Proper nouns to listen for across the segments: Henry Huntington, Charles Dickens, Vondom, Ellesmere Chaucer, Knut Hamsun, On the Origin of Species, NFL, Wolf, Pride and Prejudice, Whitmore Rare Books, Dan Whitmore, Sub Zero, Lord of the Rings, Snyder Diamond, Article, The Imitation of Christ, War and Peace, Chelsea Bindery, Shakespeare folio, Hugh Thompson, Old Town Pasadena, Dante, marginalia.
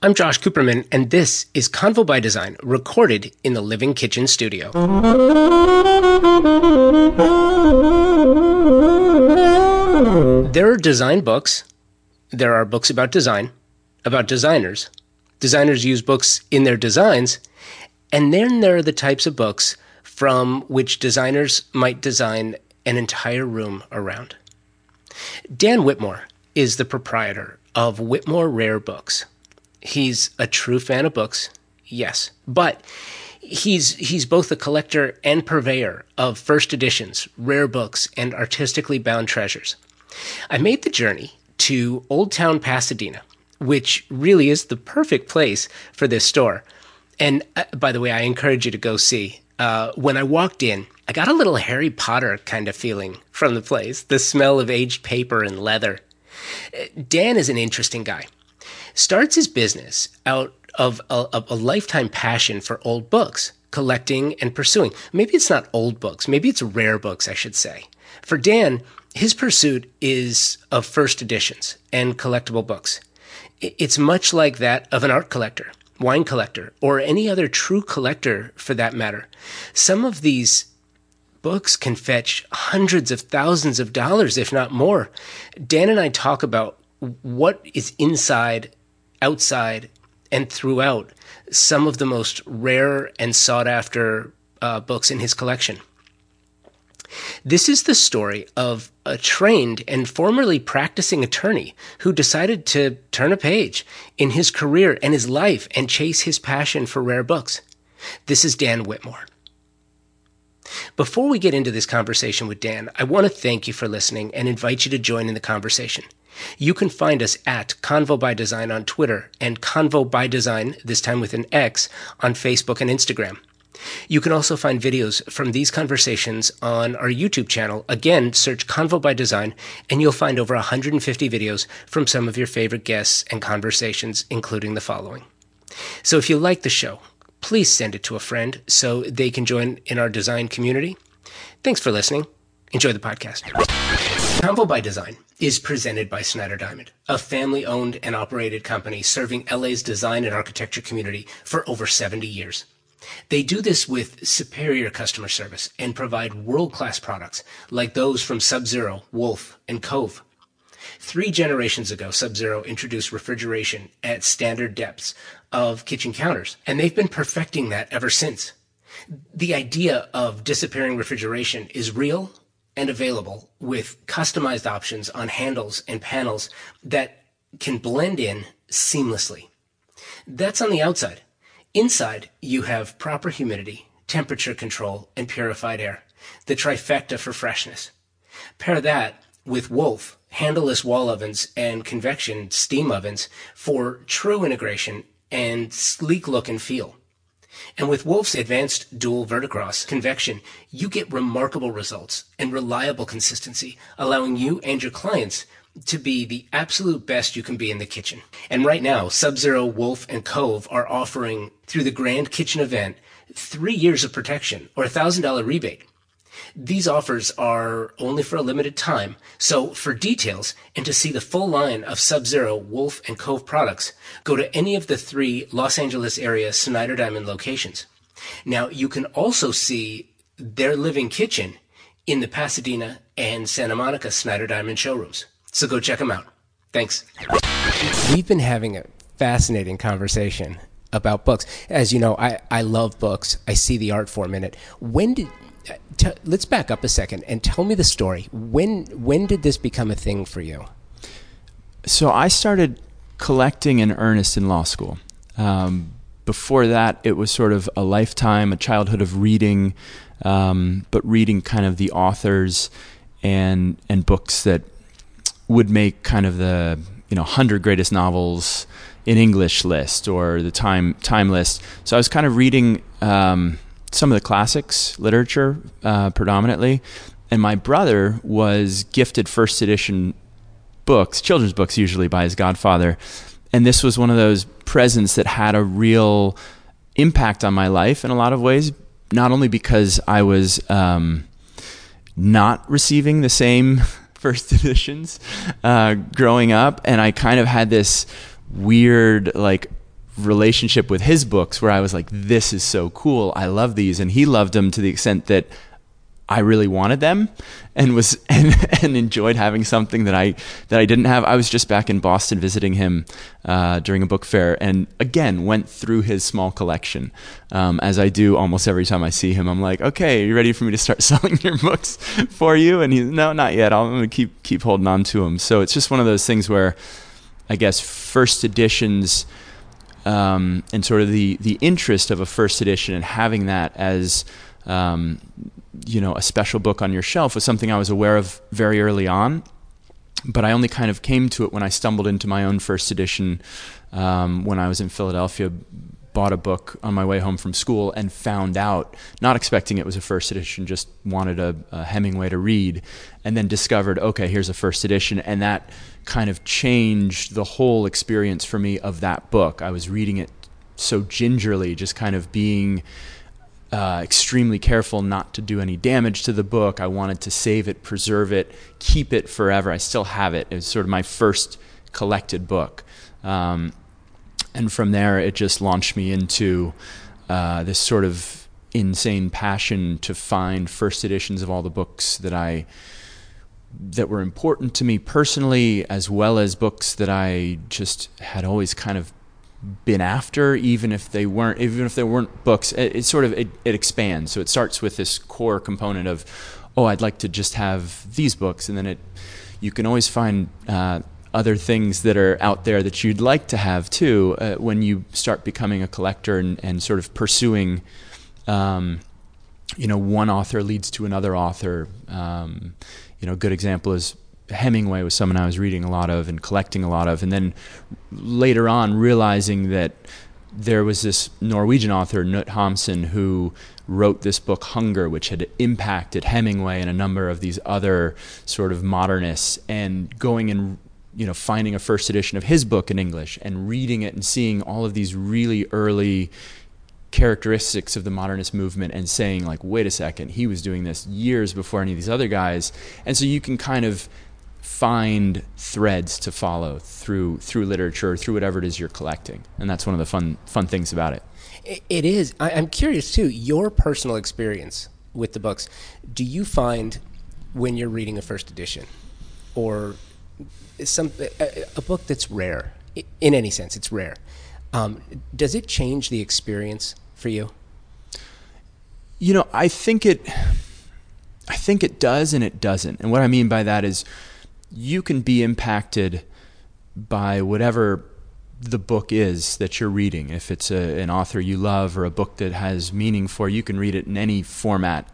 I'm Josh Cooperman, and this is Convo by Design, recorded in the Living Kitchen studio. There are design books. There are books about design, about designers. Designers use books in their designs. And then there are the types of books from which designers might design an entire room around. Dan Whitmore is the proprietor of Whitmore Rare Books. He's a true fan of books, yes, but he's both a collector and purveyor of first editions, rare books, and artistically bound treasures. I made the journey to Old Town Pasadena, which really is the perfect place for this store. And by the way, I encourage you to go see. When I walked in, I got a little Harry Potter kind of feeling from the place, the smell of aged paper and leather. Dan is an interesting guy. Starts his business out of a lifetime passion for old books, collecting and pursuing. Maybe it's not old books. Maybe it's rare books, I should say. For Dan, his pursuit is of first editions and collectible books. It's much like that of an art collector, wine collector, or any other true collector for that matter. Some of these books can fetch hundreds of thousands of dollars, if not more. Dan and I talk about what is inside, outside, and throughout some of the most rare and sought-after books in his collection. This is the story of a trained and formerly practicing attorney who decided to turn a page in his career and his life and chase his passion for rare books. This is Dan Whitmore. Before we get into this conversation with Dan, I want to thank you for listening and invite you to join in the conversation. You can find us at Convo by Design on Twitter and Convo by Design, this time with an X, on Facebook and Instagram. You can also find videos from these conversations on our YouTube channel. Again, search Convo by Design, and you'll find over 150 videos from some of your favorite guests and conversations, including the following. So if you like the show, please send it to a friend so they can join in our design community. Thanks for listening. Enjoy the podcast. Convo by Design is presented by Snyder Diamond, a family-owned and operated company serving LA's design and architecture community for over 70 years. They do this with superior customer service and provide world-class products like those from Sub Zero, Wolf, and Cove. 3 generations ago, Sub Zero introduced refrigeration at standard depths of kitchen counters, and they've been perfecting that ever since. The idea of disappearing refrigeration is real and available with customized options on handles and panels that can blend in seamlessly. That's on the outside. Inside, you have proper humidity, temperature control, and purified air, the trifecta for freshness. Pair that with Wolf, handleless wall ovens, and convection steam ovens for true integration and sleek look and feel. And with Wolf's advanced dual verticross convection, you get remarkable results and reliable consistency, allowing you and your clients to be the absolute best you can be in the kitchen. And right now, Sub-Zero, Wolf, and Cove are offering, through the Grand Kitchen event, 3 years of protection or a $1,000 rebate. These offers are only for a limited time, so for details and to see the full line of Sub-Zero, Wolf, and Cove products, go to any of the 3 Los Angeles area Snyder Diamond locations. Now, you can also see their Living Kitchen in the Pasadena and Santa Monica Snyder Diamond showrooms. So go check them out. Thanks. We've been having a fascinating conversation about books. As you know, I love books. I see the art form in it. Let's back up a second and tell me the story. When did this become a thing for you? So I started collecting in earnest in law school. Before that, it was sort of a lifetime, a childhood of reading, but reading kind of the authors and books that would make kind of the 100 greatest novels in English list or the time list. So I was kind of reading some of the classics literature predominantly, and my brother was gifted first edition books, children's books usually, by his godfather, and this was one of those presents that had a real impact on my life in a lot of ways. Not only because I was not receiving the same first editions growing up, and I kind of had this weird, like, relationship with his books where I was like, this is so cool. I love these. And he loved them to the extent that I really wanted them and enjoyed having something that I didn't have. I was just back in Boston visiting him during a book fair, and again went through his small collection, as I do almost every time I see him. I'm like, okay, are you ready for me to start selling your books for you? And he's, no, not yet. I'm going to keep holding on to them. So it's just one of those things where I guess first editions and sort of the interest of a first edition and having that as a special book on your shelf was something I was aware of very early on, but I only kind of came to it when I stumbled into my own first edition. When I was in Philadelphia, bought a book on my way home from school and found out, not expecting it was a first edition, just wanted a Hemingway to read, and then discovered, okay, here's a first edition. And that kind of changed the whole experience for me of that book. I was reading it so gingerly, just kind of being extremely careful not to do any damage to the book. I wanted to save it, preserve it, keep it forever. I still have it. It was sort of my first collected book. And from there, it just launched me into this sort of insane passion to find first editions of all the books that were important to me personally, as well as books that I just had always kind of been after, even if they weren't books. It expands. So it starts with this core component of, oh, I'd like to just have these books, and then you can always find other things that are out there that you'd like to have too when you start becoming a collector and sort of pursuing one author leads to another author. A good example is Hemingway was someone I was reading a lot of and collecting a lot of, and then later on realizing that there was this Norwegian author, Knut Hamsun, who wrote this book Hunger, which had impacted Hemingway and a number of these other sort of modernists, and going and finding a first edition of his book in English and reading it and seeing all of these really early characteristics of the modernist movement and saying, like, wait a second, he was doing this years before any of these other guys. And so you can kind of find threads to follow through literature, through whatever it is you're collecting, and that's one of the fun things about it. It is. I'm curious too, your personal experience with the books. Do you find when you're reading a first edition or a book that's rare, in any sense, it's rare, does it change the experience for you? I think it does and it doesn't. And what I mean by that is, you can be impacted by whatever the book is that you're reading. If it's an author you love or a book that has meaning for you, you can read it in any format,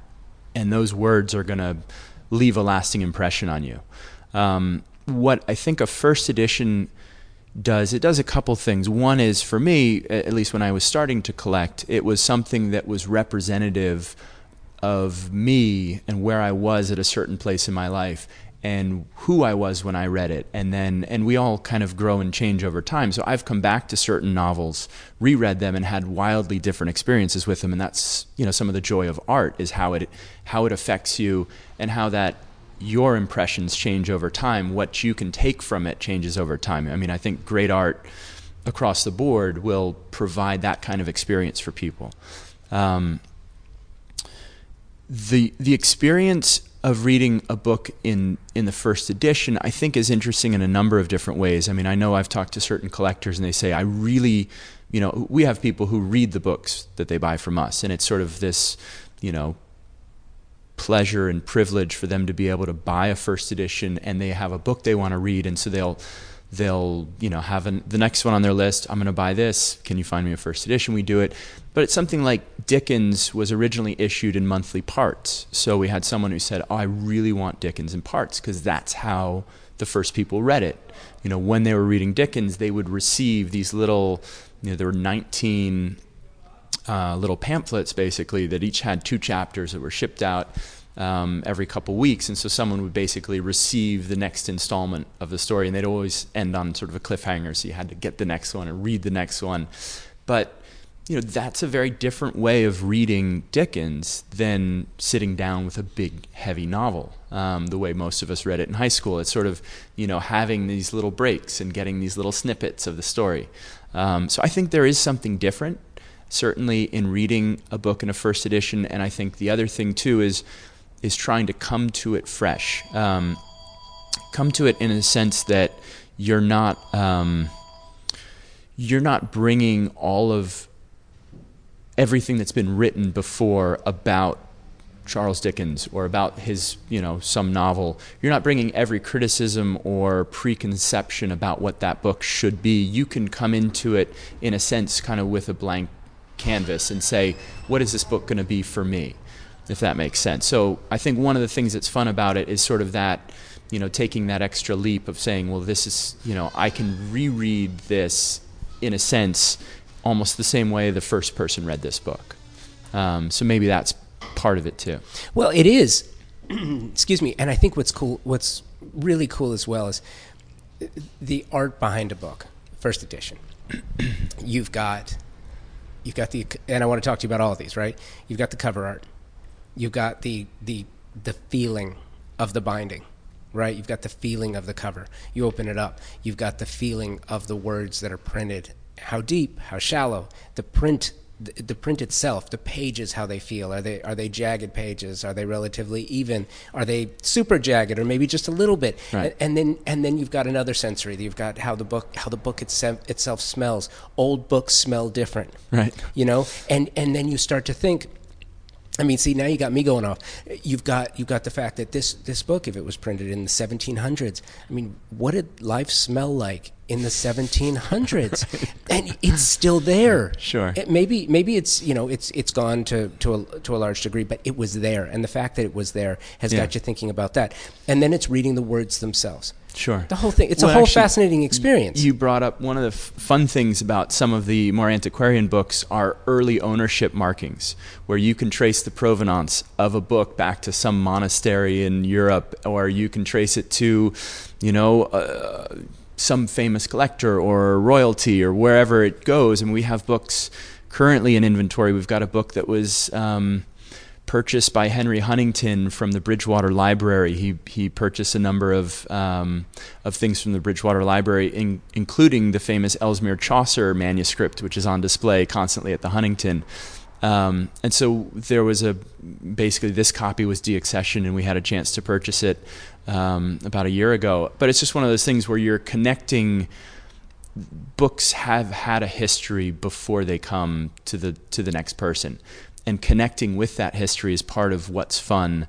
and those words are going to leave a lasting impression on you. What I think a first edition does, it does a couple things. One is, for me, at least when I was starting to collect, it was something that was representative of me and where I was at a certain place in my life, and who I was when I read it. And we all kind of grow and change over time. So I've come back to certain novels, reread them, and had wildly different experiences with them. And that's, some of the joy of art, is how it affects you and how that your impressions change over time. What you can take from it changes over time. I mean, I think great art across the board will provide that kind of experience for people. The experience of reading a book in the first edition, I think, is interesting in a number of different ways. I mean, I know I've talked to certain collectors and they say, I really, we have people who read the books that they buy from us, and it's sort of this, pleasure and privilege for them to be able to buy a first edition, and they have a book they want to read, and so they'll have the next one on their list. I'm going to buy this. Can you find me a first edition? We do it. But it's something like Dickens was originally issued in monthly parts. So we had someone who said, oh, I really want Dickens in parts, because that's how the first people read it. When they were reading Dickens, they would receive these little, there were 19 little pamphlets, basically, that each had 2 chapters that were shipped out every couple weeks, and so someone would basically receive the next installment of the story, and they'd always end on sort of a cliffhanger, so you had to get the next one and read the next one. But that's a very different way of reading Dickens than sitting down with a big heavy novel, the way most of us read it in high school. It's sort of having these little breaks and getting these little snippets of the story. So I think there is something different, certainly in reading a book in a first edition. And I think the other thing too is trying to come to it fresh, come to it in a sense that you're not bringing all of everything that's been written before about Charles Dickens or about his, some novel. You're not bringing every criticism or preconception about what that book should be. You can come into it, in a sense, kind of with a blank canvas and say, what is this book going to be for me, if that makes sense? So I think one of the things that's fun about it is sort of that, taking that extra leap of saying, well, this is, I can reread this, in a sense, almost the same way the first person read this book. So maybe that's part of it too. Well, it is. Excuse me. And I think what's really cool as well is the art behind a book, first edition. You've got the, and I want to talk to you about all of these, right? You've got the cover art. You've got the feeling of the binding, right? You've got the feeling of the cover. You open it up. You've got the feeling of the words that are printed. How deep? How shallow? The print itself, the pages, how they feel. Are they jagged pages? Are they relatively even? Are they super jagged, or maybe just a little bit? Right. And then you've got another sensory. You've got how the book itself smells. Old books smell different, right? And then you start to think. I mean, see, now you got me going off. You've got the fact that this book, if it was printed in the 1700s, I mean, what did life smell like in the 1700s? Right. And it's still there. Sure. Maybe it's it's gone to a large degree, but it was there, and the fact that it was there has got you thinking about that. And then it's reading the words themselves. Sure. The whole thing. It's a whole fascinating experience. You brought up one of the fun things about some of the more antiquarian books are early ownership markings, where you can trace the provenance of a book back to some monastery in Europe, or you can trace it to, some famous collector or royalty or wherever it goes. And we have books currently in inventory. We've got a book that was purchased by Henry Huntington from the Bridgewater Library. He purchased a number of things from the Bridgewater Library, including the famous Ellesmere Chaucer manuscript, which is on display constantly at the Huntington. And so there was basically this copy was deaccessioned, and we had a chance to purchase it about a year ago. But it's just one of those things where you're connecting. Books have had a history before they come to the next person. And connecting with that history is part of what's fun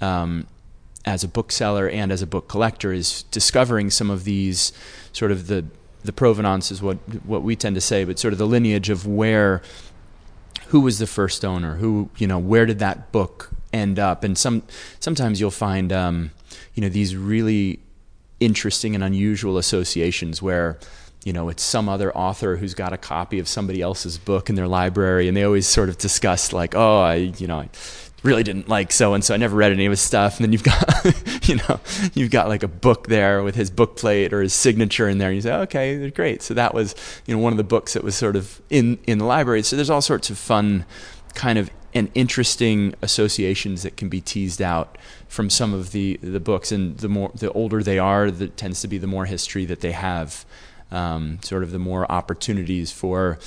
as a bookseller and as a book collector, is discovering some of these sort of the provenance is what we tend to say, but sort of the lineage of who was the first owner, where did that book end up? And sometimes you'll find these really interesting and unusual associations where it's some other author who's got a copy of somebody else's book in their library, and they always sort of discuss like, oh, I really didn't like so-and-so. I never read any of his stuff. And then you've got like a book there with his bookplate or his signature in there. And you say, okay, they're great. So that was, one of the books that was sort of in the library. So there's all sorts of fun kind of and interesting associations that can be teased out from some of the books. And the older they are, that tends to be the more history that they have. Sort of the more opportunities for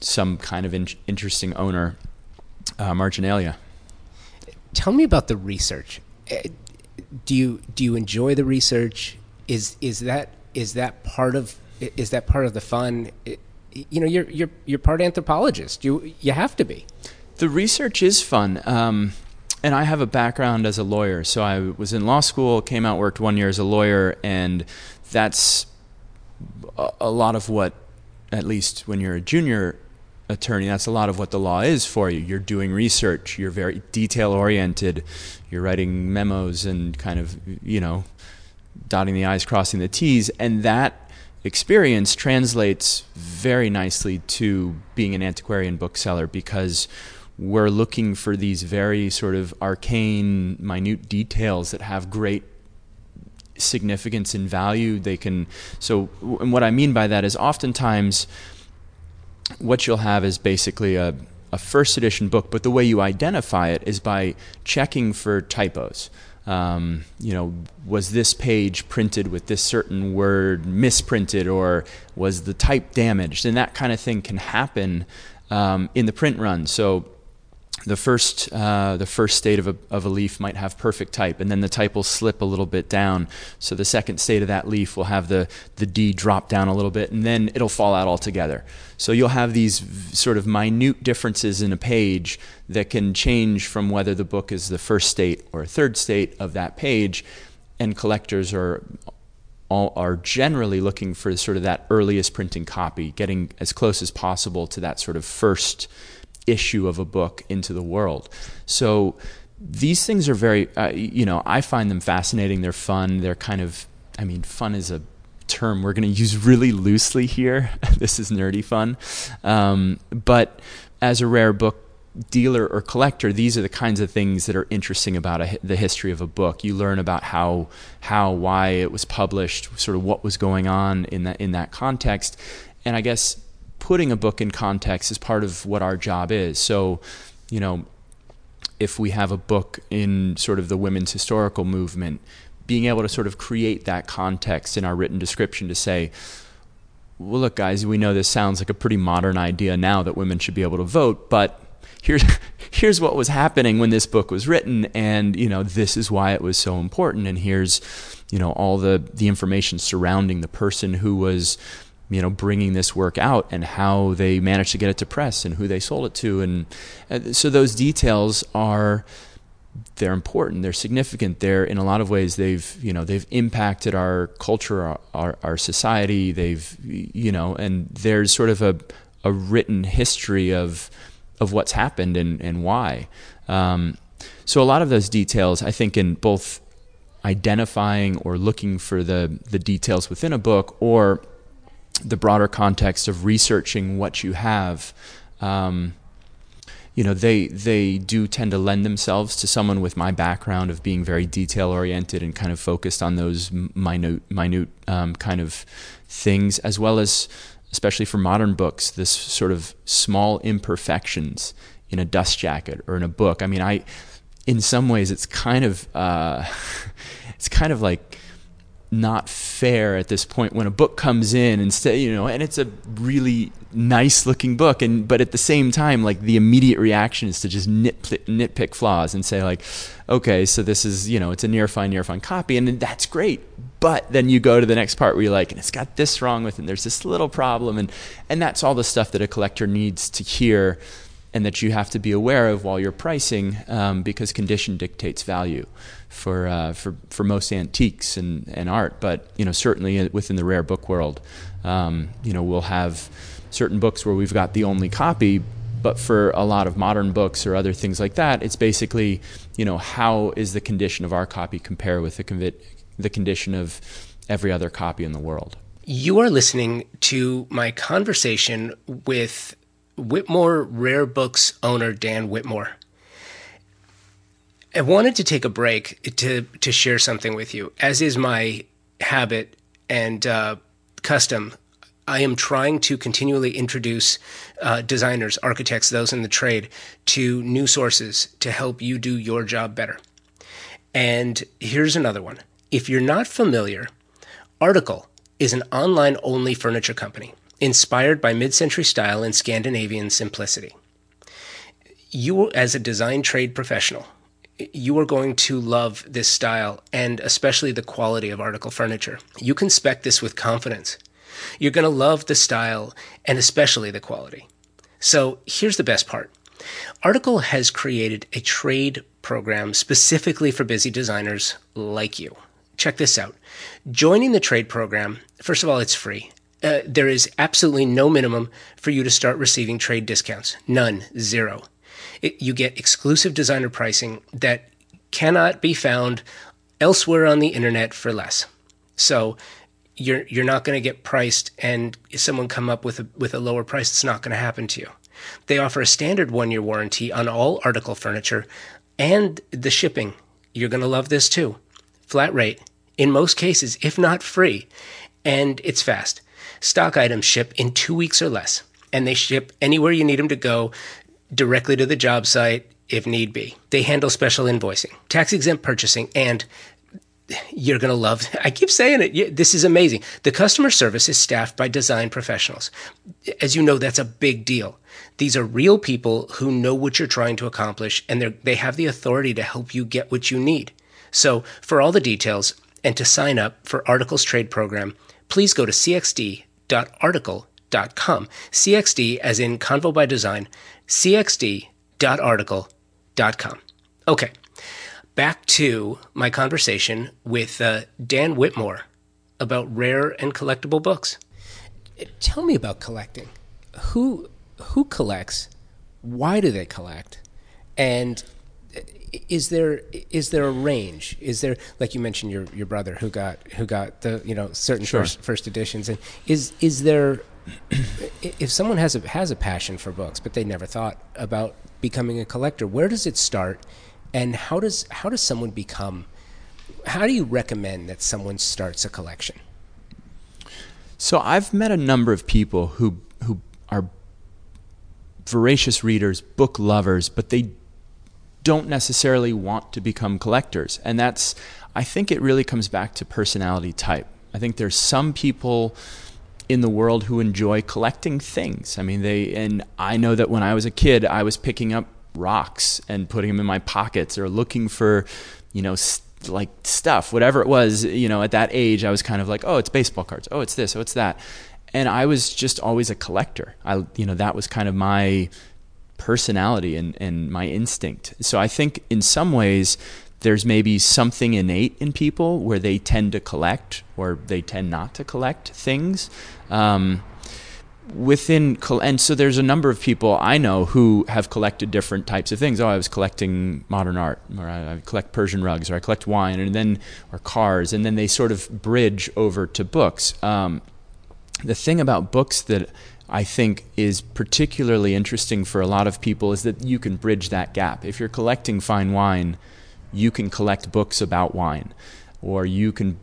some kind of interesting owner marginalia. Tell me about the research. Do you enjoy the research? Is that part of the fun? You're part anthropologist. You have to be. The research is fun. And I have a background as a lawyer. So I was in law school, came out, worked 1 year as a lawyer, and that's a lot of what, at least when you're a junior attorney, that's a lot of what the law is for you. You're doing research. You're very detail-oriented. You're writing memos and kind of, dotting the I's, crossing the T's. And that experience translates very nicely to being an antiquarian bookseller, because we're looking for these very sort of arcane, minute details that have great significance and value. And what I mean by that is oftentimes what you'll have is basically a first edition book, but the way you identify it is by checking for typos. was this page printed with this certain word misprinted, or was the type damaged? And that kind of thing can happen in the print run. So the first state of a leaf might have perfect type, and then the type will slip a little bit down. So the second state of that leaf will have the D drop down a little bit, and then it'll fall out altogether. So you'll have these sort of minute differences in a page that can change from whether the book is the first state or third state of that page, and collectors are generally looking for sort of that earliest printing copy, getting as close as possible to that sort of first issue of a book into the world. So these things are very, I find them fascinating. They're fun. They're kind of, fun is a term we're going to use really loosely here. This is nerdy fun. But as a rare book dealer or collector, these are the kinds of things that are interesting about the history of a book. You learn about how, why it was published, sort of what was going on in that context. And I guess putting a book in context is part of what our job is. So, if we have a book in sort of the women's historical movement, being able to sort of create that context in our written description to say, well, look, guys, we know this sounds like a pretty modern idea now that women should be able to vote, but here's what was happening when this book was written, and this is why it was so important, and here's all the information surrounding the person who was bringing this work out, and how they managed to get it to press, and who they sold it to. And so those details they're important, they're significant, they're in a lot of ways, they've impacted our culture, our society, and there's sort of a written history of what's happened and why. So a lot of those details, I think, in both identifying or looking for the details within a book, or the broader context of researching what you have, they do tend to lend themselves to someone with my background of being very detail oriented and kind of focused on those minute kind of things, as well as, especially for modern books, this sort of small imperfections in a dust jacket or in a book. In some ways, it's kind of like not fair at this point when a book comes in and it's a really nice looking book, but at the same time, like, the immediate reaction is to just nitpick flaws and say, like, okay, so this is, it's a near fine copy, and that's great. But then you go to the next part where you're like, and it's got this wrong with it, and there's this little problem, and that's all the stuff that a collector needs to hear, and that you have to be aware of while you're pricing, because condition dictates value for most antiques and art. But certainly within the rare book world, we'll have certain books where we've got the only copy. But for a lot of modern books or other things like that, it's basically, how is the condition of our copy compare with the condition of every other copy in the world? You are listening to my conversation with Whitmore Rare Books owner Dan Whitmore. I wanted to take a break to share something with you. As is my habit and custom, I am trying to continually introduce designers, architects, those in the trade, to new sources to help you do your job better. And here's another one. If you're not familiar, Article is an online-only furniture company, inspired by mid-century style and Scandinavian simplicity. You, as a design trade professional, you are going to love this style, and especially the quality of Article furniture. You can spec this with confidence. You're going to love the style and especially the quality. So here's the best part. Article has created a trade program specifically for busy designers like you. Check this out. Joining the trade program, first of all, it's free. There is absolutely no minimum for you to start receiving trade discounts. None. Zero. You get exclusive designer pricing that cannot be found elsewhere on the internet for less. So you're not going to get priced, and if someone come up with a lower price, it's not going to happen to you. They offer a standard 1-year warranty on all Article furniture and the shipping. You're going to love this too. Flat rate, in most cases, if not free, and it's fast. Stock items ship in 2 weeks or less, and they ship anywhere you need them to go, directly to the job site. if need be. They handle special invoicing, tax-exempt purchasing, and you're going to love, I keep saying it, this is amazing. The customer service is staffed by design professionals. As you know, that's a big deal. These are real people who know what you're trying to accomplish, and they have the authority to help you get what you need. So for all the details and to sign up for Article's trade program, please go to cxd.article.com. CXD as in Convo by Design, cxd.article.com. Okay, back to my conversation with Dan Whitmore about rare and collectible books. Tell me about collecting. Who collects? Why do they collect? And is there a range? Is there, like you mentioned, your brother who got the, you know, certain sure. first editions, and is there if someone has a passion for books but they never thought about becoming a collector, where does it start, and how does someone become? How do you recommend that someone starts a collection? So I've met a number of people who are voracious readers, book lovers, but they don't necessarily want to become collectors. And that's, I think it really comes back to personality type. I think there's some people in the world who enjoy collecting things. I mean, and I know that when I was a kid, I was picking up rocks and putting them in my pockets or looking for, you know, like stuff, whatever it was, you know, at that age, I was kind of like, oh, it's baseball cards. Oh, it's this, oh, it's that. And I was just always a collector. That was kind of my personality and my instinct. So I think in some ways there's maybe something innate in people where they tend to collect or they tend not to collect things. And so there's a number of people I know who have collected different types of things. Oh, I was collecting modern art, or I collect Persian rugs, or I collect wine, or cars, and then they sort of bridge over to books. The thing about books that I think is particularly interesting for a lot of people is that you can bridge that gap. If you're collecting fine wine, you can collect books about wine, or you can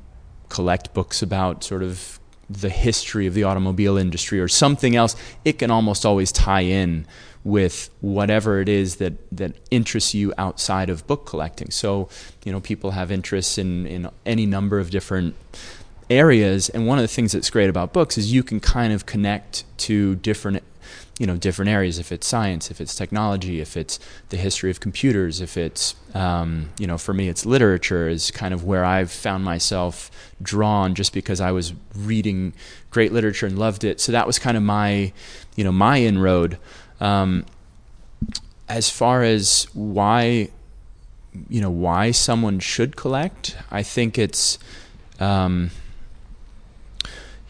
collect books about sort of the history of the automobile industry or something else. It can almost always tie in with whatever it is that interests you outside of book collecting. So, you know, people have interests in any number of different areas, and one of the things that's great about books is you can kind of connect to different areas. If it's science, if it's technology, if it's the history of computers, if it's for me, it's literature is kind of where I've found myself drawn, just because I was reading great literature and loved it. So that was kind of my inroad. As far as why someone should collect, I think it's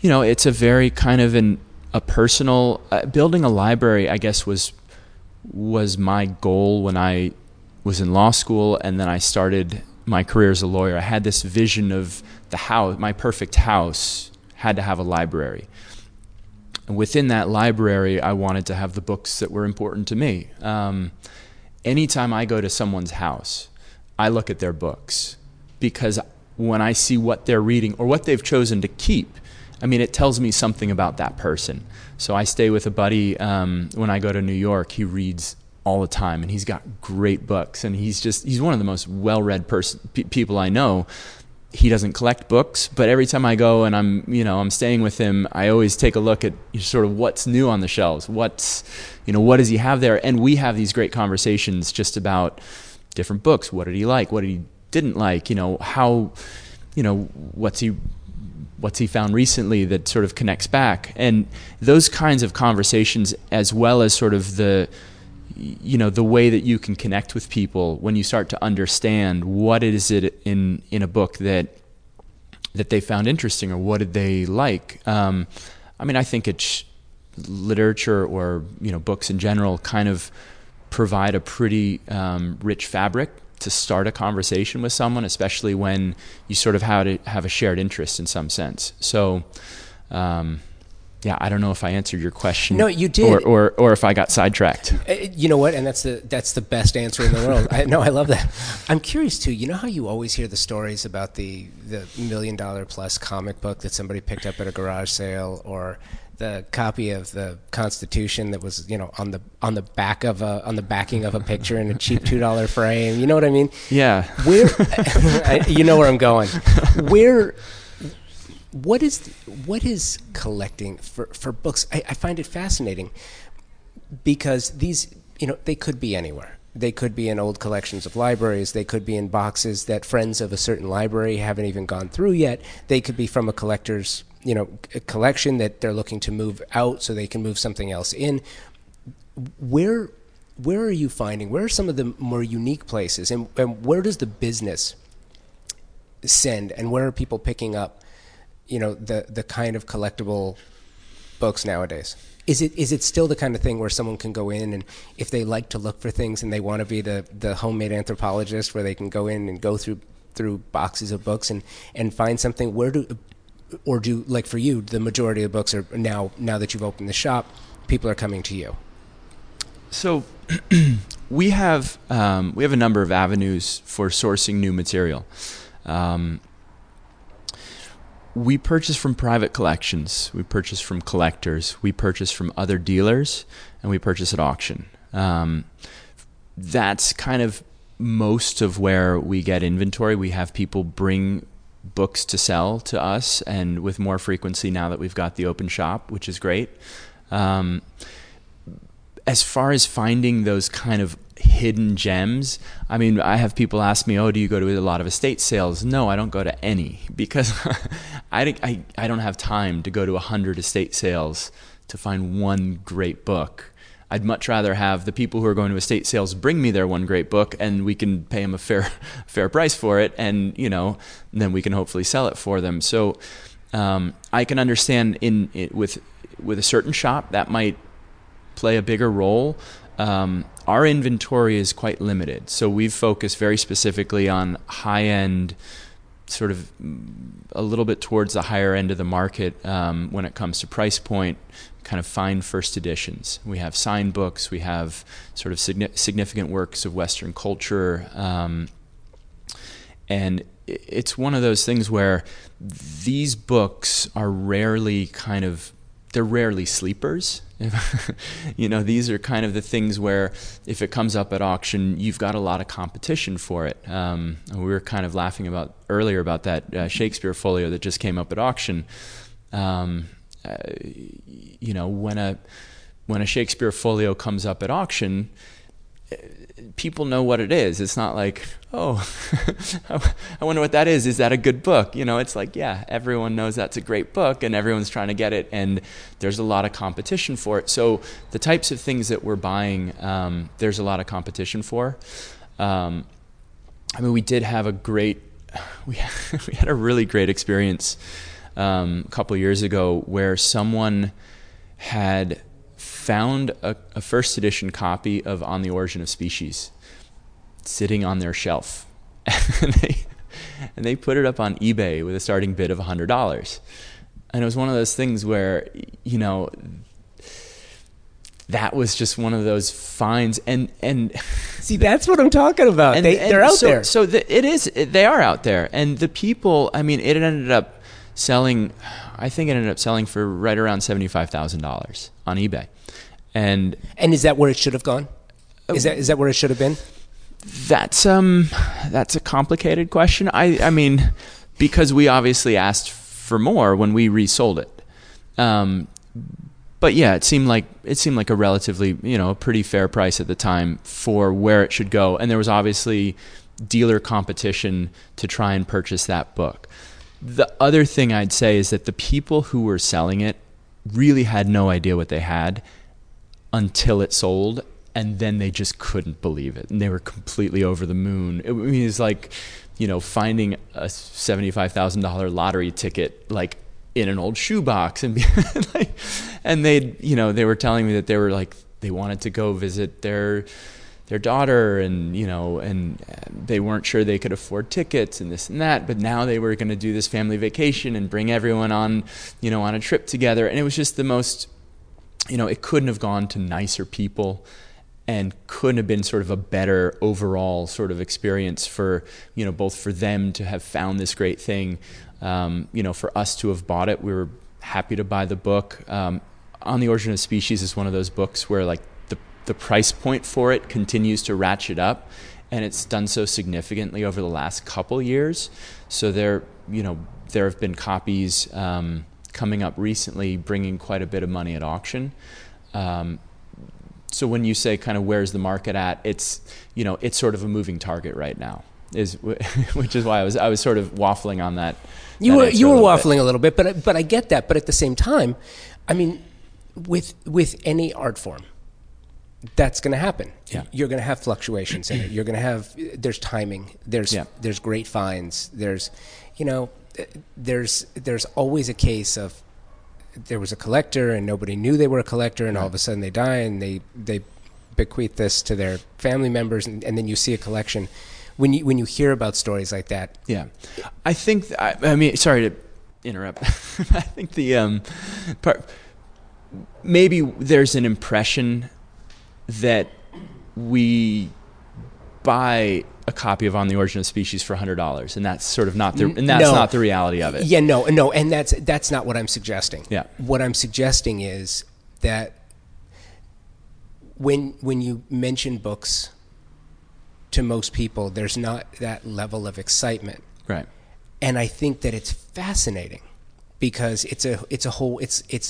it's a very kind of a personal, building a library, I guess, was my goal when I was in law school. And then I started my career as a lawyer. I had this vision of the house, my perfect house had to have a library. And within that library, I wanted to have the books that were important to me. Anytime I go to someone's house, I look at their books, because when I see what they're reading or what they've chosen to keep, I mean, it tells me something about that person. So I stay with a buddy when I go to New York. He reads all the time, and he's got great books, and he's one of the most well-read people I know. He doesn't collect books, but every time I go and I'm staying with him, I always take a look at sort of what's new on the shelves, what does he have there? And we have these great conversations just about different books. What did he like? What did he didn't like, what's he found recently that sort of connects back, and those kinds of conversations, as well as sort of the way that you can connect with people when you start to understand what is it in a book that they found interesting, or what did they like. I think it's literature or books in general kind of provide a pretty rich fabric to start a conversation with someone, especially when you sort of have a shared interest in some sense. So, I don't know if I answered your question. No, you did. Or if I got sidetracked. You know what? And that's the best answer in the world. I love that. I'm curious too. You know how you always hear the stories about the $1 million plus comic book that somebody picked up at a garage sale, or the copy of the Constitution that was, you know, on the back of a picture in a cheap $2 frame. You know what I mean? Yeah. Where you know where I'm going. What is collecting for books? I find it fascinating because these, you know, they could be anywhere. They could be in old collections of libraries. They could be in boxes that friends of a certain library haven't even gone through yet. They could be from a collector's, you know, a collection that they're looking to move out so they can move something else in. Where are you finding? Where are some of the more unique places? And where does the business send? And where are people picking up, you know, the kind of collectible books nowadays? Is it still the kind of thing where someone can go in, and if they like to look for things and they want to be the homemade anthropologist, where they can go in and go through boxes of books and find something? Or do like for you, the majority of the books are now that you've opened the shop, people are coming to you? So we have a number of avenues for sourcing new material. We purchase from private collections, we purchase from collectors, we purchase from other dealers, and we purchase at auction. That's kind of most of where we get inventory. We have people bring books to sell to us, and with more frequency now that we've got the open shop, which is great. As far as finding those kind of hidden gems, I mean, I have people ask me, do you go to a lot of estate sales? No, I don't go to any, because I don't have time to go to 100 estate sales to find one great book. I'd much rather have the people who are going to estate sales bring me their one great book, and we can pay them a fair price for it, and, you know, then we can hopefully sell it for them. So I can understand with a certain shop that might play a bigger role. Our inventory is quite limited, so we've focused very specifically on high-end, sort of a little bit towards the higher end of the market when it comes to price point, kind of fine first editions. We have signed books, we have sort of significant works of Western culture, and it's one of those things where these books are rarely they're rarely sleepers. You know, these are kind of the things where if it comes up at auction, you've got a lot of competition for it. We were kind of laughing earlier about that Shakespeare folio that just came up at auction. You know, when a Shakespeare folio comes up at auction, people know what it is. It's not like, I wonder what that is. Is that a good book? You know, it's like, yeah, everyone knows that's a great book and everyone's trying to get it, and there's a lot of competition for it. So the types of things that we're buying, there's a lot of competition for. I mean, we had a really great experience a couple years ago where someone had found a first edition copy of On the Origin of Species sitting on their shelf. and they put it up on eBay with a starting bid of $100. And it was one of those things where, you know, that was just one of those finds. And see, that's what I'm talking about. They're out there. So they are out there. And the people, I mean, it ended up selling, I think it ended up selling for right around $75,000 on eBay. And is that where it should have gone? Is that where it should have been? That's a complicated question. I mean, because we obviously asked for more when we resold it. But yeah, it seemed like a relatively, you know, a pretty fair price at the time for where it should go. And there was obviously dealer competition to try and purchase that book. The other thing I'd say is that the people who were selling it really had no idea what they had until it sold, and then they just couldn't believe it, and they were completely over the moon. I mean, it's like, you know, finding a $75,000 lottery ticket like in an old shoebox, and they, you know, they were telling me that they were like, they wanted to go visit their daughter, and, you know, and they weren't sure they could afford tickets and this and that, but now they were going to do this family vacation and bring everyone on, you know, on a trip together. And it was just the most, you know, it couldn't have gone to nicer people and couldn't have been sort of a better overall sort of experience for, you know, both for them to have found this great thing, you know, for us to have bought it. We were happy to buy the book. On the Origin of Species is one of those books where like the price point for it continues to ratchet up, and it's done so significantly over the last couple years. So there have been copies coming up recently bringing quite a bit of money at auction. So when you say kind of where's the market at, it's sort of a moving target right now, which is why I was sort of waffling on that. You were waffling a little bit, but I get that. But at the same time, I mean, with any art form, that's going to happen. Yeah. You're going to have fluctuations in it. You're going to have, there's timing. There's great finds. There's always a case of there was a collector and nobody knew they were a collector, and all of a sudden they die and they bequeath this to their family members, and then you see a collection. When you hear about stories like that. Yeah. I think, I mean, sorry to interrupt. I think the maybe there's an impression that we buy a copy of On the Origin of Species for $100, and that's sort of not the reality of it. Yeah, no, and that's not what I'm suggesting. Yeah. What I'm suggesting is that when you mention books to most people, there's not that level of excitement. Right. And I think that it's fascinating because it's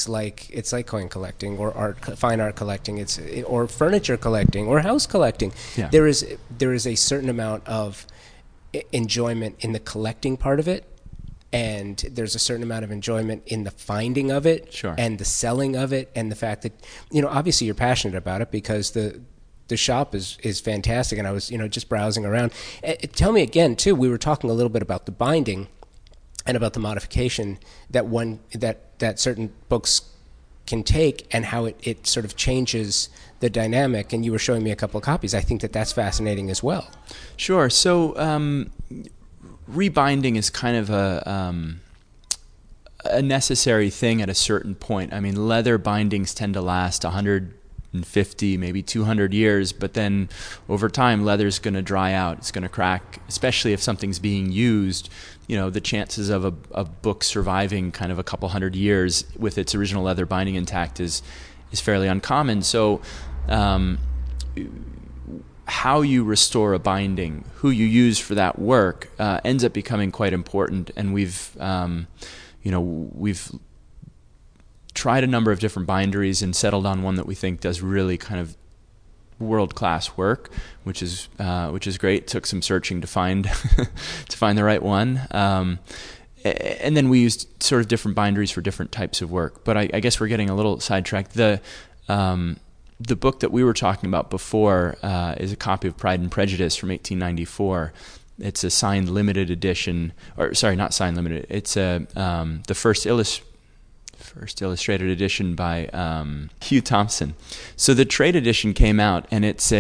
like coin collecting or fine art collecting, or furniture collecting or house collecting. Yeah. There is a certain amount of enjoyment in the collecting part of it, and there's a certain amount of enjoyment in the finding of it, sure, and the selling of it, and the fact that obviously you're passionate about it because the shop is fantastic, and I was just browsing around. Tell me again, too, we were talking a little bit about the binding and about the modification that certain books can take and how it sort of changes the dynamic, and you were showing me a couple of copies. I think that's fascinating as well. Sure. So rebinding is kind of a necessary thing at a certain point. I mean, leather bindings tend to last 150, maybe 200 years, but then over time leather's going to dry out, it's going to crack, especially if something's being used. The chances of a book surviving kind of a couple hundred years with its original leather binding intact is fairly uncommon. So how you restore a binding, who you use for that work, ends up becoming quite important, and we've tried a number of different binderies and settled on one that we think does really kind of world-class work, which is great. It took some searching to find the right one, and then we used sort of different binderies for different types of work. But I guess we're getting a little sidetracked. The book that we were talking about before is a copy of Pride and Prejudice from 1894. It's a signed limited edition, or sorry, not signed limited. It's a the first illustrated edition by Hugh Thompson. So the trade edition came out, and it's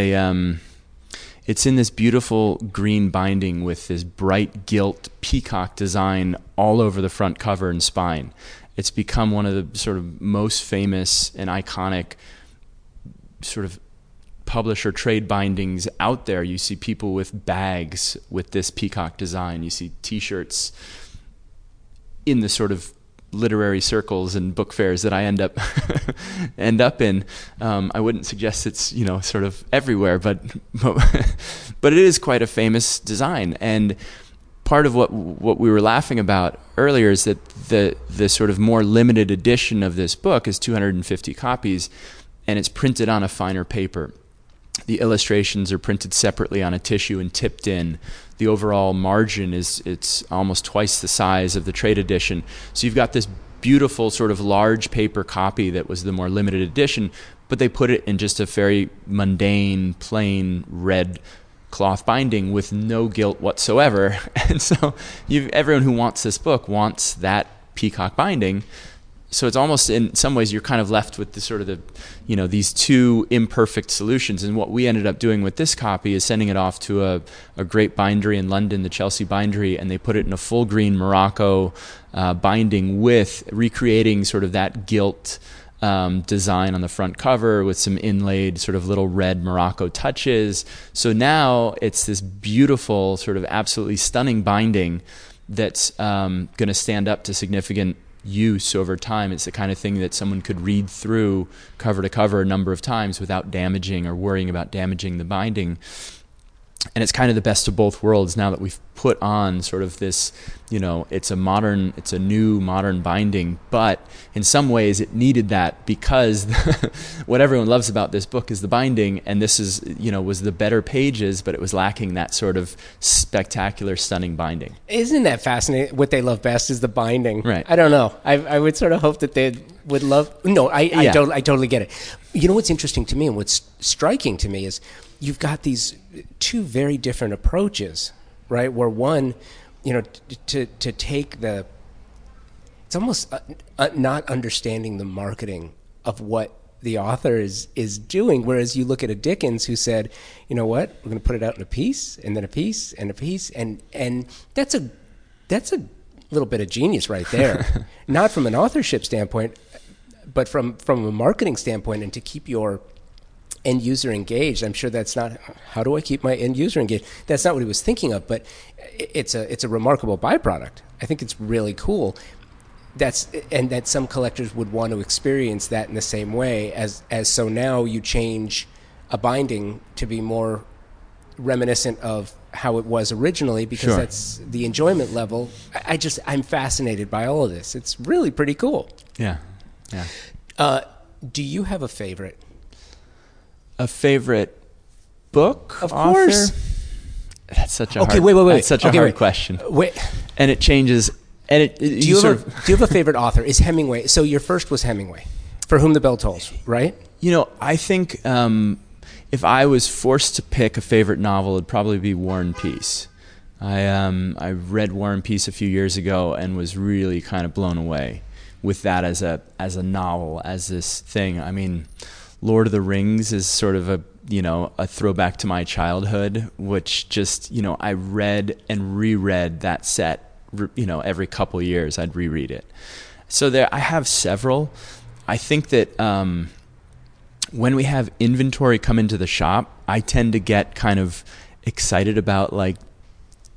it's in this beautiful green binding with this bright gilt peacock design all over the front cover and spine. It's become one of the sort of most famous and iconic sort of publisher trade bindings out there. You see people with bags with this peacock design. You see T-shirts in the sort of literary circles and book fairs that I end up in. I wouldn't suggest it's sort of everywhere, but it is quite a famous design. And part of what we were laughing about earlier is that the sort of more limited edition of this book is 250 copies, and it's printed on a finer paper. The illustrations are printed separately on a tissue and tipped in. The overall margin it's almost twice the size of the trade edition. So you've got this beautiful sort of large paper copy that was the more limited edition, but they put it in just a very mundane, plain red cloth binding with no gilt whatsoever. And so everyone who wants this book wants that peacock binding. So it's almost, in some ways, you're kind of left with the sort of these two imperfect solutions. And what we ended up doing with this copy is sending it off to a great bindery in London, the Chelsea Bindery, and they put it in a full green Morocco binding with recreating sort of that gilt design on the front cover with some inlaid sort of little red Morocco touches. So now it's this beautiful, sort of absolutely stunning binding that's going to stand up to significant use over time. It's the kind of thing that someone could read through cover to cover a number of times without damaging or worrying about damaging the binding. And it's kind of the best of both worlds now that we've put on sort of this, you know, it's a new modern binding, but in some ways it needed that, because what everyone loves about this book is the binding, and this is, you know, was the better pages, but it was lacking that sort of spectacular, stunning binding. Isn't that fascinating? What they love best is the binding. Right. I don't know. I would sort of hope that they would love... No, I totally get it. You know what's interesting to me and what's striking to me is you've got these two very different approaches, right? Where one, you know, to take the, it's almost not understanding the marketing of what the author is doing. Whereas you look at a Dickens who said, you know what, we're going to put it out in a piece, and then a piece, and a piece, and that's a little bit of genius right there. Not from an authorship standpoint, but from a marketing standpoint, and to keep your end user engaged. I'm sure that's not, how do I keep my end user engaged? That's not what he was thinking of, but it's a remarkable byproduct. I think it's really cool. And that some collectors would want to experience that in the same way as so now you change a binding to be more reminiscent of how it was originally, because sure, that's the enjoyment level. I'm fascinated by all of this. It's really pretty cool. Yeah. Yeah. Do you have a favorite? A favorite book? Of course. Author? That's such a wait. That's such a hard question. And it changes. And do you have a favorite author? Is Hemingway? So your first was Hemingway, For Whom the Bell Tolls, right? You know, I think if I was forced to pick a favorite novel, it'd probably be War and Peace. I read War and Peace a few years ago and was really kind of blown away with that as a novel, as this thing. I mean, Lord of the Rings is sort of a throwback to my childhood, which just, you know, I read and reread that set, you know, every couple years I'd reread it. So there, I have several. I think that when we have inventory come into the shop, I tend to get kind of excited about like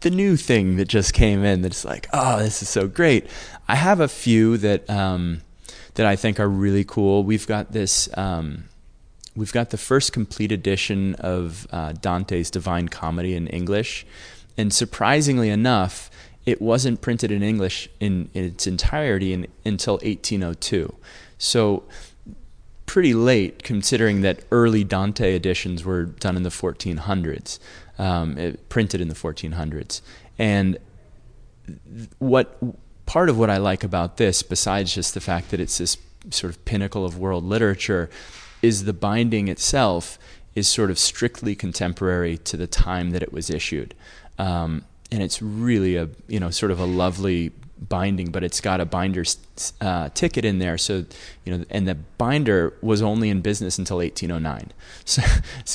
the new thing that just came in that's like, oh, this is so great. I have a few that I think are really cool. We've got this... We've got the first complete edition of Dante's Divine Comedy in English. And surprisingly enough, it wasn't printed in English in its entirety until 1802. So pretty late, considering that early Dante editions were done in the 1400s, printed in the 1400s. And part of what I like about this, besides just the fact that it's this sort of pinnacle of world literature, is the binding itself is sort of strictly contemporary to the time that it was issued. And it's really a, you know, sort of a lovely binding, but it's got a binder's ticket in there. So, you know, and the binder was only in business until 1809. So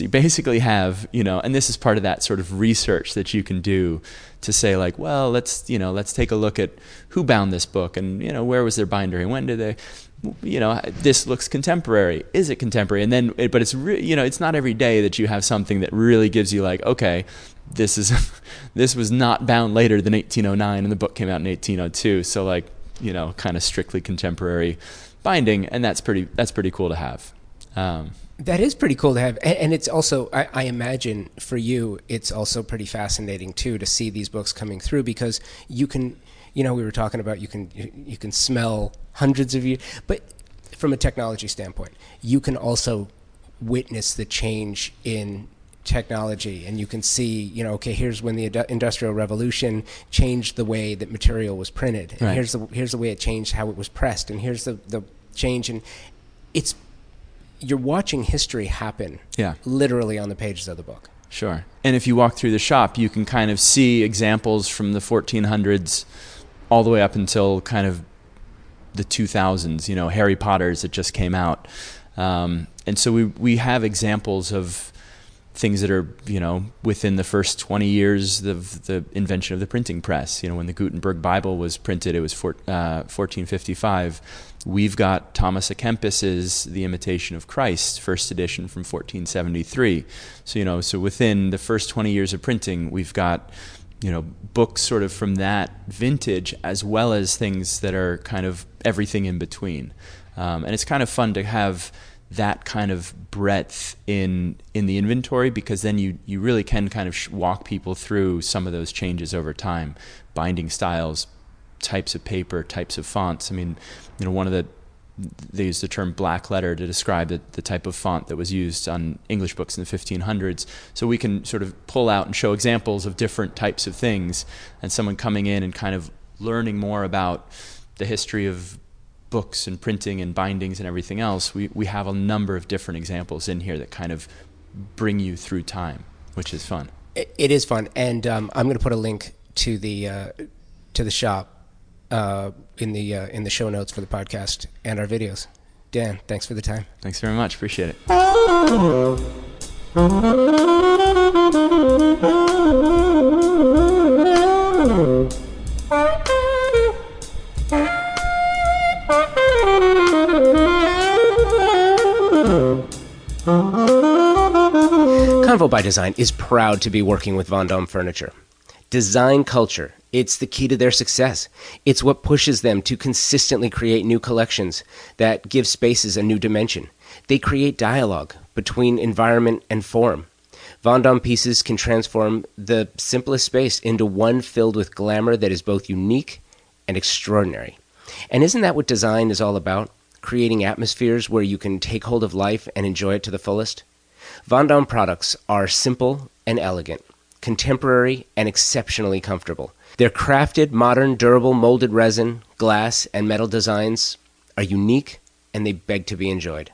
you basically have, you know, and this is part of that sort of research that you can do to say like, well, let's take a look at who bound this book and, you know, where was their binder and when did they... You know, this looks contemporary. Is it contemporary? And then, but it's you know, it's not every day that you have something that really gives you like, okay, this was not bound later than 1809, and the book came out in 1802. So like, you know, kind of strictly contemporary binding, and that's pretty cool to have. That is pretty cool to have, and it's also, I imagine for you, it's also pretty fascinating too to see these books coming through, because you can, you know, we were talking about you can smell hundreds of years, but from a technology standpoint, you can also witness the change in technology, and you can see, you know, okay, here's when the Industrial Revolution changed the way that material was printed, and right, here's the way it changed how it was pressed, and here's the change, and it's, you're watching history happen, yeah, literally on the pages of the book. Sure, and if you walk through the shop, you can kind of see examples from the 1400s all the way up until kind of the 2000s, you know, Harry Potter's that just came out. And so we have examples of things that are, you know, within the first 20 years of the invention of the printing press. You know, when the Gutenberg Bible was printed, it was 1455. We've got Thomas a Kempis's The Imitation of Christ, first edition from 1473. So, you know, so within the first 20 years of printing, we've got books sort of from that vintage, as well as things that are kind of everything in between. And it's kind of fun to have that kind of breadth in the inventory, because then you really can kind of walk people through some of those changes over time, binding styles, types of paper, types of fonts. I mean, one of they used the term black letter to describe the type of font that was used on English books in the 1500s. So we can sort of pull out and show examples of different types of things, and someone coming in and kind of learning more about the history of books and printing and bindings and everything else, we have a number of different examples in here that kind of bring you through time, which is fun. It is fun, and I'm going to put a link to the shop in the show notes for the podcast and our videos. Dan, thanks for the time. Thanks very much. Appreciate it. Convo by Design is proud to be working with Vondom Furniture. Design culture, it's the key to their success. It's what pushes them to consistently create new collections that give spaces a new dimension. They create dialogue between environment and form. Vondom pieces can transform the simplest space into one filled with glamour that is both unique and extraordinary. And isn't that what design is all about? Creating atmospheres where you can take hold of life and enjoy it to the fullest? Vondom products are simple and elegant, contemporary and exceptionally comfortable. Their crafted, modern, durable, molded resin, glass, and metal designs are unique, and they beg to be enjoyed.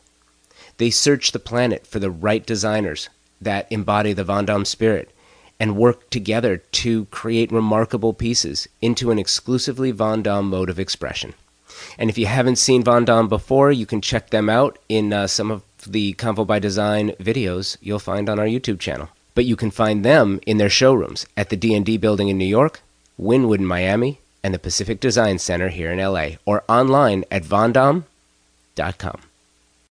They search the planet for the right designers that embody the Vondom spirit and work together to create remarkable pieces into an exclusively Vondom mode of expression. And if you haven't seen Vondom before, you can check them out in some of the Convo by Design videos you'll find on our YouTube channel. But you can find them in their showrooms at the D&D building in New York, Wynwood in Miami, and the Pacific Design Center here in LA, or online at vondom.com.